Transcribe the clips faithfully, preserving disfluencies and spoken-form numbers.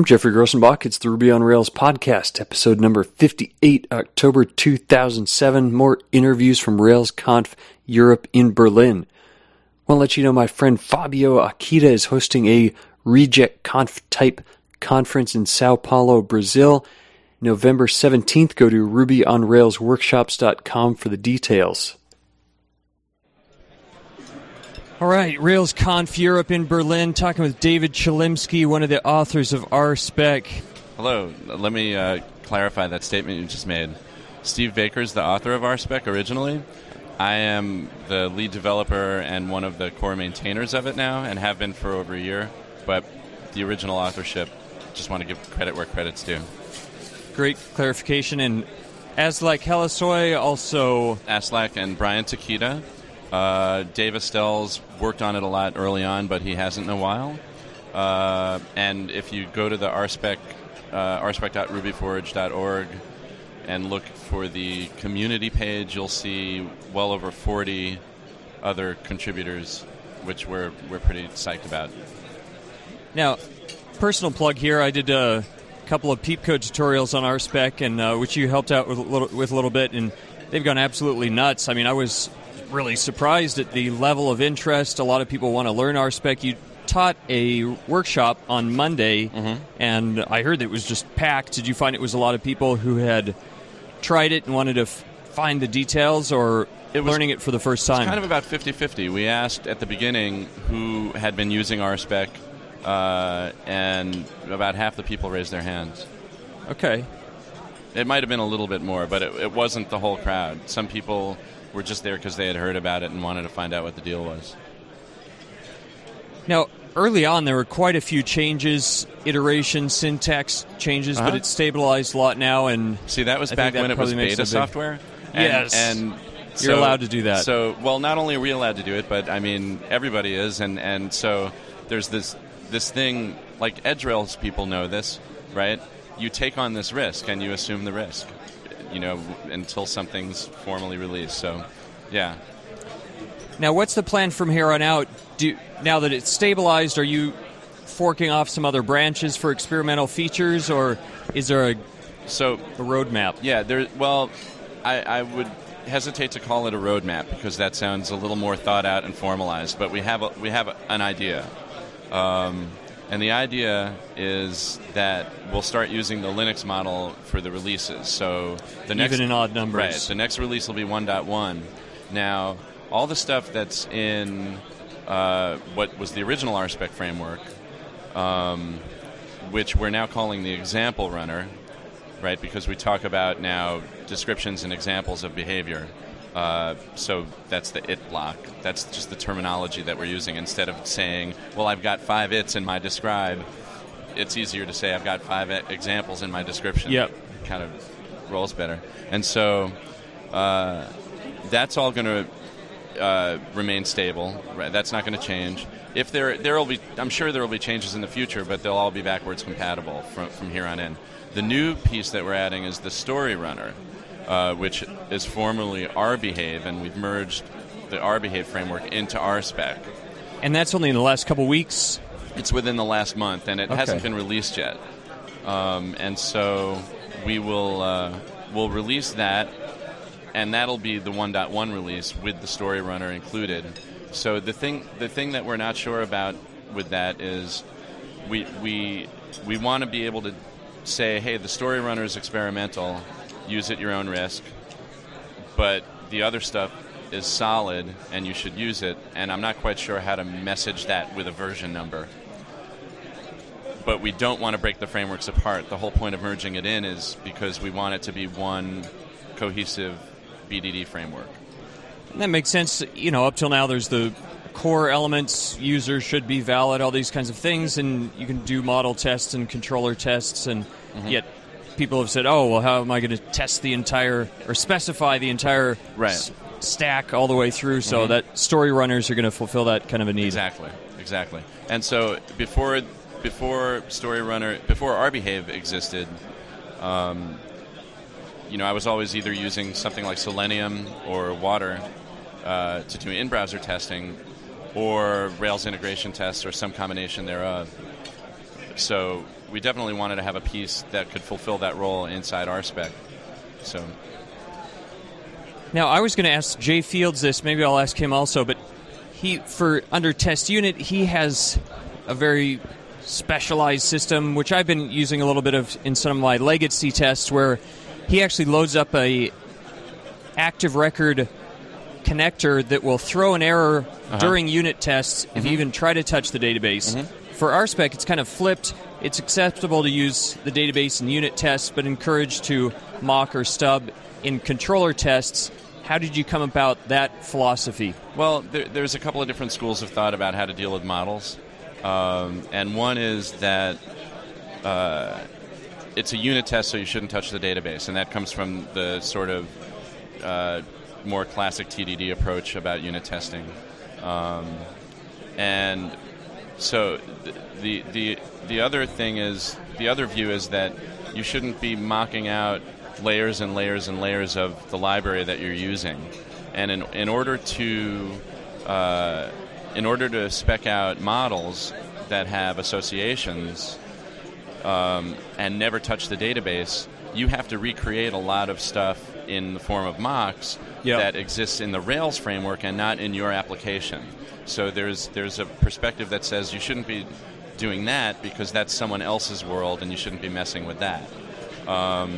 I'm Jeffrey Grossenbach. It's the Ruby on Rails podcast, episode number fifty-eight, October two thousand seven. More interviews from RailsConf Europe in Berlin. I want to let you know my friend Fabio Akita is hosting a RejectConf type conference in Sao Paulo, Brazil, November seventeenth. Go to ruby on rails workshops dot com for the details. All right, RailsConf Europe in Berlin, talking with David Chelimsky, one of the authors of RSpec. Hello. Let me uh, clarify that statement you just made. Steve Baker is the author of RSpec originally. I am the lead developer and one of the core maintainers of it now, and have been for over a year. But the original authorship, just want to give credit where credit's due. Great clarification. And Aslak Hellesøy also... Aslak and Brian Takeda. Uh, Dave Estelle's worked on it a lot early on, but he hasn't in a while. Uh, and if you go to the RSpec, uh, r spec dot ruby forge dot org and look for the community page, you'll see well over forty other contributors, which we're we're pretty psyched about. Now, personal plug here, I did a couple of peep code tutorials on RSpec, and uh, which you helped out with a little, with a little bit, and they've gone absolutely nuts. I mean, I was really surprised at the level of interest. A lot of people want to learn RSpec. You taught a workshop on Monday, mm-hmm. and I heard that it was just packed. Did you find it was a lot of people who had tried it and wanted to f- find the details, or it was, learning it for the first time? It's kind of about fifty-fifty. We asked at the beginning who had been using RSpec, uh, and about half the people raised their hands. Okay. It might have been a little bit more, but it, it wasn't the whole crowd. Some people... We're just there because they had heard about it and wanted to find out what the deal was. Now, early on, there were quite a few changes, iterations, syntax changes, uh-huh. but it's stabilized a lot now. And see, that was I back that when it was beta software. And, yes, and so, you're allowed to do that. So, well, not only are we allowed to do it, but I mean, everybody is, and, and so there's this this thing like edge rails people know this, right? You take on this risk and you assume the risk. You know, until something's formally released. So, yeah. Now, what's the plan from here on out? Do now that it's stabilized, are you forking off some other branches for experimental features, or is there a so a roadmap? Yeah, there. Well, I, I would hesitate to call it a roadmap because that sounds a little more thought out and formalized. But we have a, we have a, an idea, um, and the idea is that we'll start using the Linux model for the releases. So the next, even in odd numbers. Right. The next release will be one point one. Now, all the stuff that's in uh, what was the original RSpec framework, um, which we're now calling the example runner, right? Because we talk about now descriptions and examples of behavior. Uh, so that's the it block. That's just the terminology that we're using. Instead of saying, well, I've got five its in my describe, it's easier to say I've got five examples in my description. Yep. It kind of rolls better. And so uh, that's all going to uh, remain stable. Right? That's not going to change. If there there will be, I'm sure there will be changes in the future, but they'll all be backwards compatible from, from here on in. The new piece that we're adding is the story runner, uh, which is formerly RBehave, and we've merged the RBehave framework into RSpec. And that's only in the last couple weeks? It's within the last month, and it okay. hasn't been released yet. Um, and so we will uh, we'll release that, and that'll be the one point one release with the story runner included. So the thing the thing that we're not sure about with that is we we we want to be able to say, hey, the story runner is experimental, use it at your own risk, but the other stuff is solid, and you should use it. And I'm not quite sure how to message that with a version number. But we don't want to break the frameworks apart. The whole point of merging it in is because we want it to be one cohesive B D D framework. That makes sense. You know, up till now, there's the core elements, user should be valid, all these kinds of things, and you can do model tests and controller tests, and mm-hmm. yet people have said, oh, well, how am I going to test the entire, or specify the entire... Right. S- stack all the way through, so mm-hmm. that story runners are going to fulfill that kind of a need. Exactly, exactly. And so before before story runner, before RBehave existed, um, you know, I was always either using something like Selenium or Water uh, to do in-browser testing, or Rails integration tests, or some combination thereof. So we definitely wanted to have a piece that could fulfill that role inside RSpec. So now I was going to ask Jay Fields this. Maybe I'll ask him also. But he, for under test unit, he has a very specialized system, which I've been using a little bit of in some of my legacy tests, where he actually loads up a active record connector that will throw an error uh-huh. during unit tests if mm-hmm. you even try to touch the database. Mm-hmm. For RSpec, it's kind of flipped. It's acceptable to use the database in unit tests, but encouraged to mock or stub in controller tests. How did you come about that philosophy? Well, there, there's a couple of different schools of thought about how to deal with models. Um, and one is that uh, it's a unit test, so you shouldn't touch the database. And that comes from the sort of uh, more classic T D D approach about unit testing. Um, and so th- the, the, the other thing is, the other view is that you shouldn't be mocking out layers and layers and layers of the library that you're using. And in, in order to... Uh, In order to spec out models that have associations um, and never touch the database, you have to recreate a lot of stuff in the form of mocks yep. that exists in the Rails framework and not in your application. So there's there's a perspective that says you shouldn't be doing that because that's someone else's world and you shouldn't be messing with that. Um,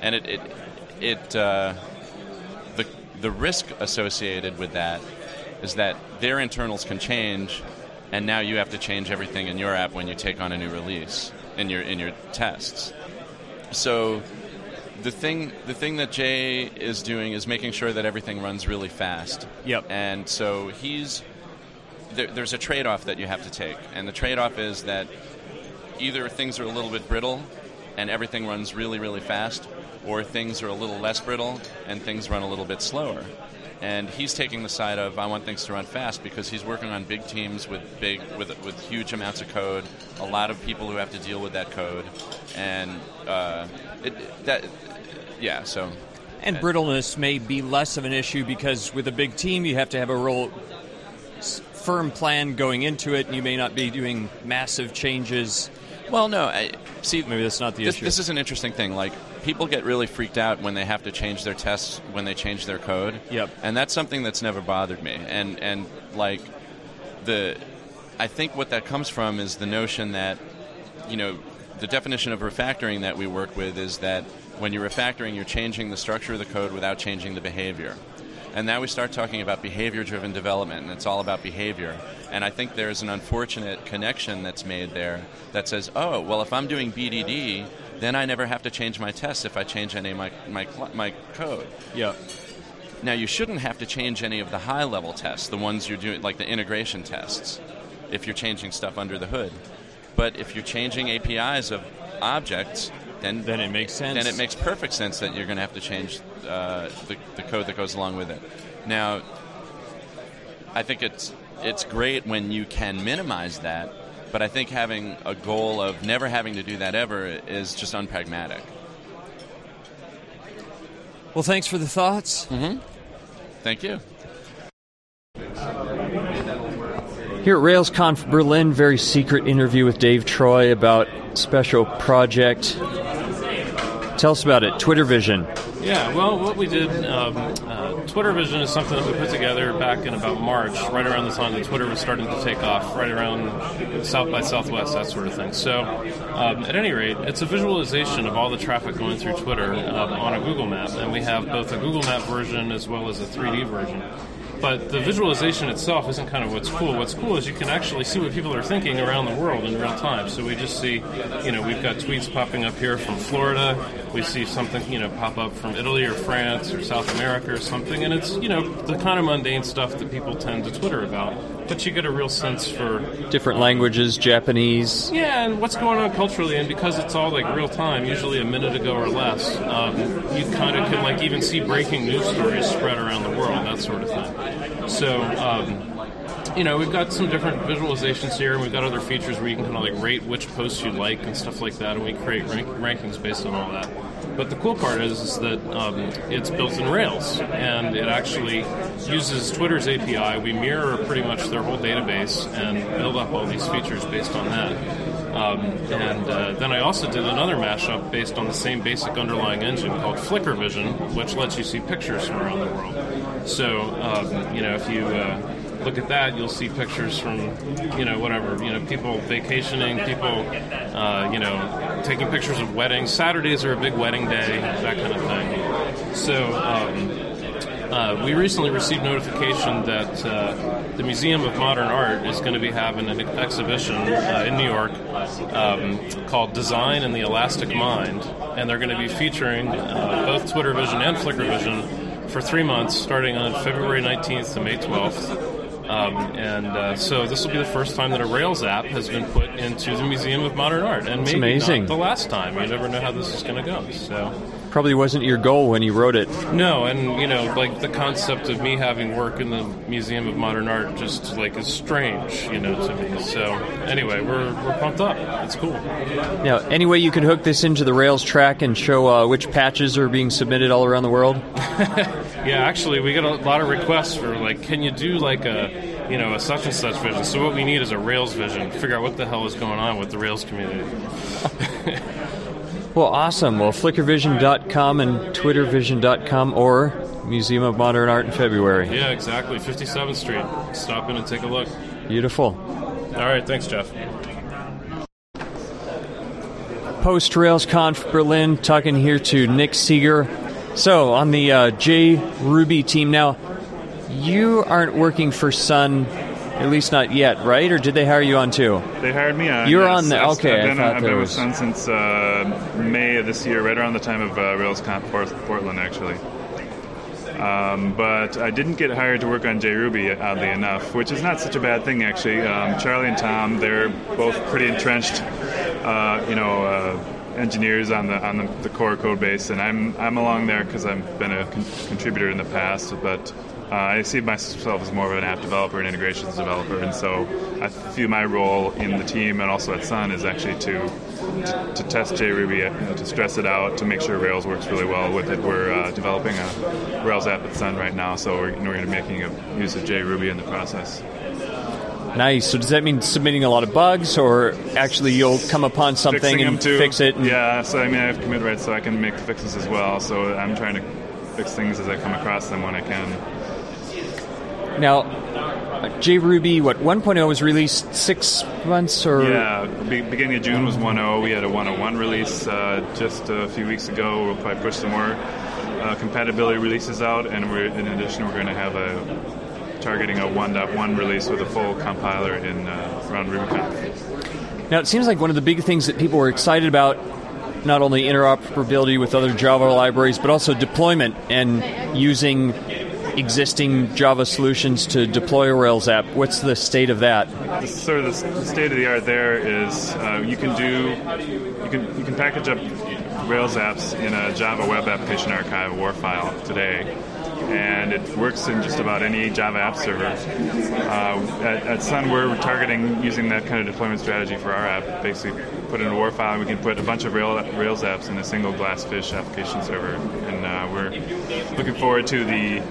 and it it, it uh, the the risk associated with that is that their internals can change, and now you have to change everything in your app when you take on a new release in your in your tests. So the thing the thing that Jay is doing is making sure that everything runs really fast. Yep. And so he's there, there's a trade-off that you have to take, and the trade-off is that either things are a little bit brittle and everything runs really, really fast, or things are a little less brittle and things run a little bit slower. And he's taking the side of I want things to run fast because he's working on big teams with big with with huge amounts of code, a lot of people who have to deal with that code, and uh, it, that yeah. So and uh, brittleness may be less of an issue because with a big team you have to have a real firm plan going into it, and you may not be doing massive changes. Well, no, I, see, maybe that's not the this, issue. This is an interesting thing, like. People get really freaked out when they have to change their tests, when they change their code. Yep. And that's something that's never bothered me. And, and like, the, I think what that comes from is the notion that, you know, the definition of refactoring that we work with is that when you're refactoring, you're changing the structure of the code without changing the behavior. And now we start talking about behavior-driven development, and it's all about behavior. And I think there's an unfortunate connection that's made there that says, oh, well, if I'm doing B D D, then I never have to change my tests if I change any of my my, my code. Yeah. Now, you shouldn't have to change any of the high-level tests, the ones you're doing, like the integration tests, if you're changing stuff under the hood. But if you're changing A P Is of objects, then then it makes sense. Then it makes perfect sense that you're going to have to change uh, the, the code that goes along with it. Now, I think it's it's great when you can minimize that. But I think having a goal of never having to do that ever is just unpragmatic. Well, thanks for the thoughts. Mm-hmm. Thank you. Here at RailsConf Berlin, very secret interview with Dave Troy about special project. Tell us about it, TwitterVision. Yeah, well, what we did, um, uh, TwitterVision is something that we put together back in about March, right around the time that Twitter was starting to take off, right around South by Southwest, that sort of thing. So, um, at any rate, it's a visualization of all the traffic going through Twitter um, on a Google map, and we have both a Google map version as well as a three D version. But the visualization itself isn't kind of what's cool. What's cool is you can actually see what people are thinking around the world in real time. So we just see, you know, we've got tweets popping up here from Florida. We see something, you know, pop up from Italy or France or South America or something. And it's, you know, the kind of mundane stuff that people tend to Twitter about. But you get a real sense for... Different um, languages, Japanese. Yeah, and what's going on culturally. And because it's all, like, real time, usually a minute ago or less, um, you kind of can, like, even see breaking news stories spread around the world, that sort of thing. So, um, you know, we've got some different visualizations here, and we've got other features where you can kind of, like, rate which posts you like and stuff like that, and we create rank- rankings based on all that. But the cool part is, is that um, it's built in Rails, and it actually uses Twitter's A P I. We mirror pretty much their whole database and build up all these features based on that. Um, and uh, then I also did another mashup based on the same basic underlying engine called FlickrVision, which lets you see pictures from around the world. So, um, you know, if you uh, look at that, you'll see pictures from, you know, whatever, you know, people vacationing, people, uh, you know, taking pictures of weddings. Saturdays are a big wedding day, that kind of thing. So, um, Uh, we recently received notification that uh, the Museum of Modern Art is going to be having an exhibition uh, in New York um, called Design and the Elastic Mind, and they're going to be featuring uh, both TwitterVision and FlickrVision for three months, starting on February nineteenth to May twelfth. Um, and uh, so this will be the first time that a Rails app has been put into the Museum of Modern Art, and maybe amazing. Not the last time. You never know how this is going to go. So. Probably wasn't your goal when you wrote it. No, and you know, like the concept of me having work in the Museum of Modern Art just like is strange, you know, to me. So anyway, we're we're pumped up. It's cool. Now, any way you can hook this into the Rails track and show uh, which patches are being submitted all around the world? Yeah, actually, we get a lot of requests for like, can you do like a, you know, a such and such vision. So what we need is a Rails vision. Figure out what the hell is going on with the Rails community. Well, awesome. Well, FlickrVision dot com and TwitterVision dot com or Museum of Modern Art in February. Yeah, exactly. fifty-seventh Street. Stop in and take a look. Beautiful. All right. Thanks, Jeff. Post RailsConf Berlin, talking here to Nick Sieger. So, on the uh, JRuby team now, you aren't working for Sun, at least not yet, right? Or did they hire you on too? They hired me on. You're yes. on the okay. I've been, I I've been with Sun since uh, May of this year, right around the time of uh, RailsConf Portland, actually. Um, but I didn't get hired to work on JRuby, oddly enough, which is not such a bad thing, actually. Um, Charlie and Tom, they're both pretty entrenched, uh, you know, uh, engineers on the on the, the core code base, and I'm I'm along there because I've been a con- contributor in the past, but. Uh, I see myself as more of an app developer and integrations developer, and so I feel my role in the team and also at Sun is actually to to, to test JRuby, you know, to stress it out, to make sure Rails works really well with it. We're uh, developing a Rails app at Sun right now, so we're, you know, we're going to be making a use of JRuby in the process. Nice. So does that mean submitting a lot of bugs, or actually you'll come upon something Fixing and fix it? And yeah, so I mean I have commit rights, so I can make the fixes as well, so I'm trying to fix things as I come across them when I can. Now, JRuby, what, one point oh was released six months or? Yeah, be- beginning of June was one point oh. We had a one point oh one release uh, just a few weeks ago. We'll probably push some more uh, compatibility releases out, and we're, in addition, we're going to have a targeting a one point one release with a full compiler in uh, around RubyConf. Now, it seems like one of the big things that people were excited about, not only interoperability with other Java libraries, but also deployment and using existing Java solutions to deploy a Rails app. What's the state of that? So the state of the art there is uh, you can do you can you can package up Rails apps in a Java Web Application Archive W A R file today, and it works in just about any Java app server. Uh, at, at Sun, we're targeting using that kind of deployment strategy for our app. Basically, put in a W A R file, and we can put a bunch of Rails apps in a single GlassFish application server. And uh, we're looking forward to the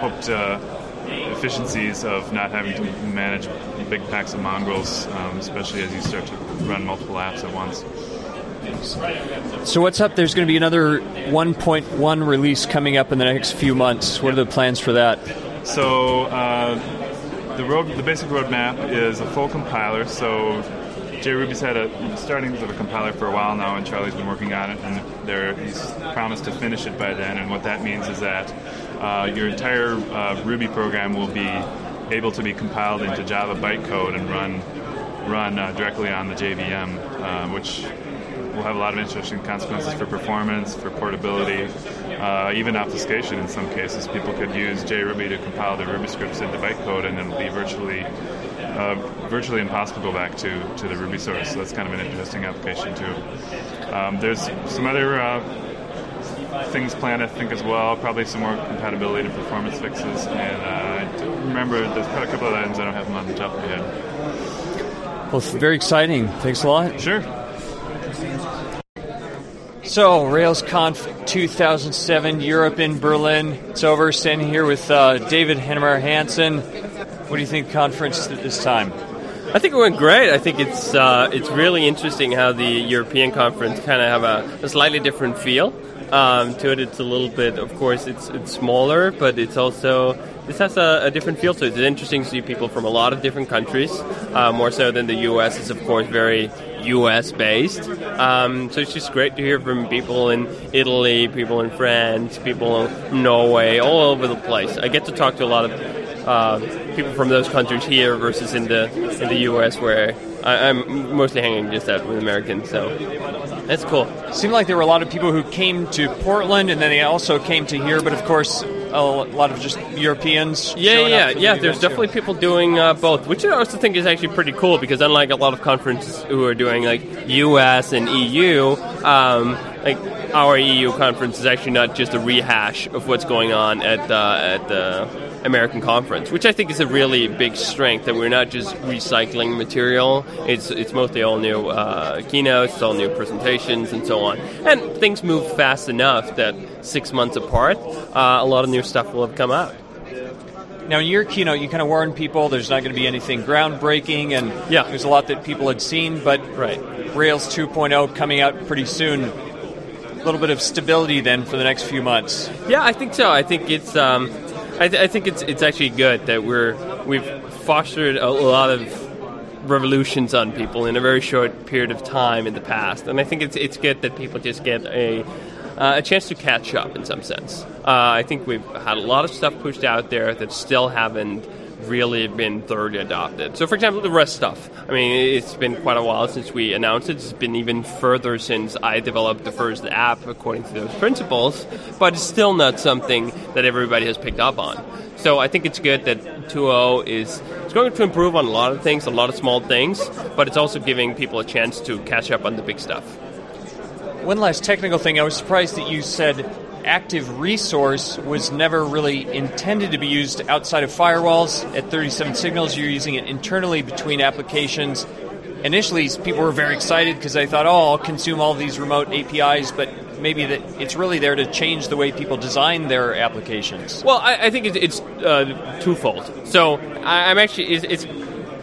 hoped uh, efficiencies of not having to manage big packs of mongrels, um, especially as you start to run multiple apps at once. So what's up? There's going to be another one point one release coming up in the next few months. What are the plans for that? So uh, the road, the basic roadmap is a full compiler. So JRuby's had a startings of a compiler for a while now, and Charlie's been working on it, and they're, he's promised to finish it by then. And what that means is that uh, your entire uh, Ruby program will be able to be compiled into Java bytecode and run run uh, directly on the J V M, uh, which will have a lot of interesting consequences for performance, for portability, uh, even obfuscation in some cases. People could use JRuby to compile their Ruby scripts into bytecode, and it'll be virtually uh, virtually impossible to go back to, to the Ruby source. So that's kind of an interesting application, too. Um, there's some other uh, things planned, I think, as well, probably some more compatibility and performance fixes. And uh, I do remember there's probably a couple of items I don't have them on the top of my head. Well, very exciting. Thanks a lot. Sure. So, RailsConf two thousand seven, Europe in Berlin. It's over. Standing here with uh, David Heinemeier Hansson. What do you think of the conference this time? I think it went great. I think it's uh, it's really interesting how the European conference kind of have a, a slightly different feel um, to it. It's a little bit, of course, it's it's smaller, but it's also this has a, a different feel to it. It's interesting to see people from a lot of different countries, uh, more so than the U S is, of course, very U S based. Um, so it's just great to hear from people in Italy, people in France, people in Norway, all over the place. I get to talk to a lot of Uh, people from those countries here versus in the in the U S where I, I'm mostly hanging just out with Americans, so that's cool. It seemed like there were a lot of people who came to Portland and then they also came to here, but of course a lot of just Europeans. Yeah, yeah, yeah. The yeah there's definitely too. people doing uh, both, which I also think is actually pretty cool because unlike a lot of conferences who are doing like U S and E U, um, like our E U conference is actually not just a rehash of what's going on at uh, at the American conference, which I think is a really big strength, that we're not just recycling material. It's it's mostly all new uh, keynotes, all new presentations, and so on. And things move fast enough that six months apart, uh, a lot of new stuff will have come out. Now, in your keynote, you kind of warned people there's not going to be anything groundbreaking, and yeah. there's a lot that people had seen, but right. Rails two point oh coming out pretty soon. A little bit of stability then for the next few months. Yeah, I think so. I think it's... Um, I, th- I think it's it's actually good that we're we've fostered a lot of revolutions on people in a very short period of time in the past, and I think it's it's good that people just get a uh, a chance to catch up in some sense. Uh, I think we've had a lot of stuff pushed out there that still haven't really been thoroughly adopted. So, for example, the REST stuff. I mean, it's been quite a while since we announced it. It's been even further since I developed the first app according to those principles, but it's still not something that everybody has picked up on. So I think it's good that two point oh is it's going to improve on a lot of things, a lot of small things, but it's also giving people a chance to catch up on the big stuff. One last technical thing. I was surprised that you said ActiveResource was never really intended to be used outside of firewalls. At thirty-seven Signals, you're using it internally between applications. Initially, people were very excited because they thought, oh, I'll consume all these remote A P Is, but maybe that it's really there to change the way people design their applications. Well, I, I think it's, it's uh, twofold. So I, I'm actually... It's, it's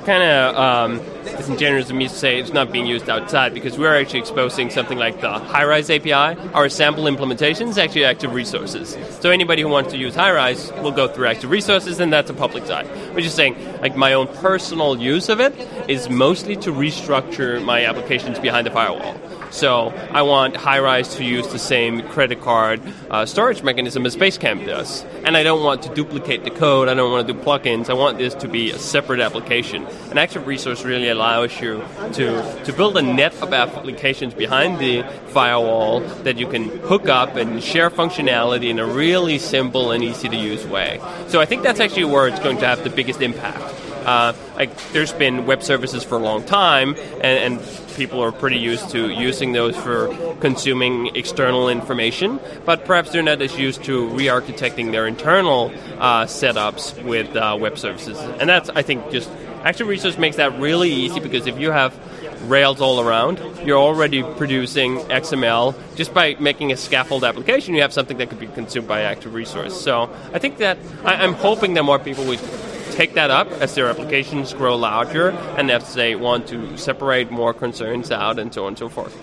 kind of um, disingenuous of me to say it's not being used outside, because we're actually exposing something like the Highrise A P I. Our sample implementation is actually ActiveResource. So anybody who wants to use Highrise will go through ActiveResource, and that's a public side. We're just saying, like, my own personal use of it is mostly to restructure my applications behind the firewall. So I want Highrise to use the same credit card uh, storage mechanism as Basecamp does. And I don't want to duplicate the code. I don't want to do plugins. I want this to be a separate application. And ActiveResource really allows you to, to build a net of applications behind the firewall that you can hook up and share functionality in a really simple and easy-to-use way. So I think that's actually where it's going to have the biggest impact. Uh, like, there's been web services for a long time, and, and people are pretty used to using those for consuming external information, but perhaps they're not as used to re-architecting their internal uh, setups with uh, web services. And that's, I think, just... ActiveResource makes that really easy, because if you have Rails all around, you're already producing X M L. Just by making a scaffold application, you have something that could be consumed by ActiveResource. So I think that... I, I'm hoping that more people would... take that up as their applications grow larger and as they want to separate more concerns out and so on and so forth.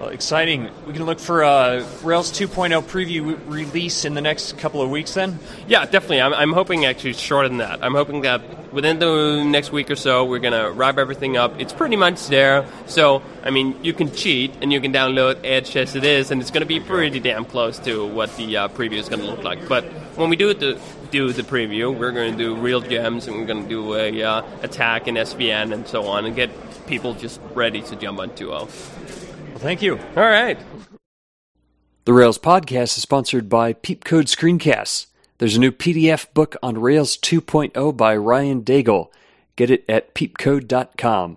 Well, exciting. We can look for a Rails two point oh preview release in the next couple of weeks then? Yeah, definitely. I'm, I'm hoping actually shorter than that. I'm hoping that within the next week or so, we're going to wrap everything up. It's pretty much there. So, I mean, you can cheat and you can download Edge as it is, and it's going to be pretty damn close to what the uh, preview is going to look like. But when we do it, the do the preview, we're going to do real gems, and we're going to do a uh, attack in S V N and so on, and get people just ready to jump on two point oh. Well, thank you. All right. The Rails podcast is sponsored by Peepcode Screencasts. There's a new P D F book on Rails two point oh by Ryan Daigle. Get it at peepcode dot com.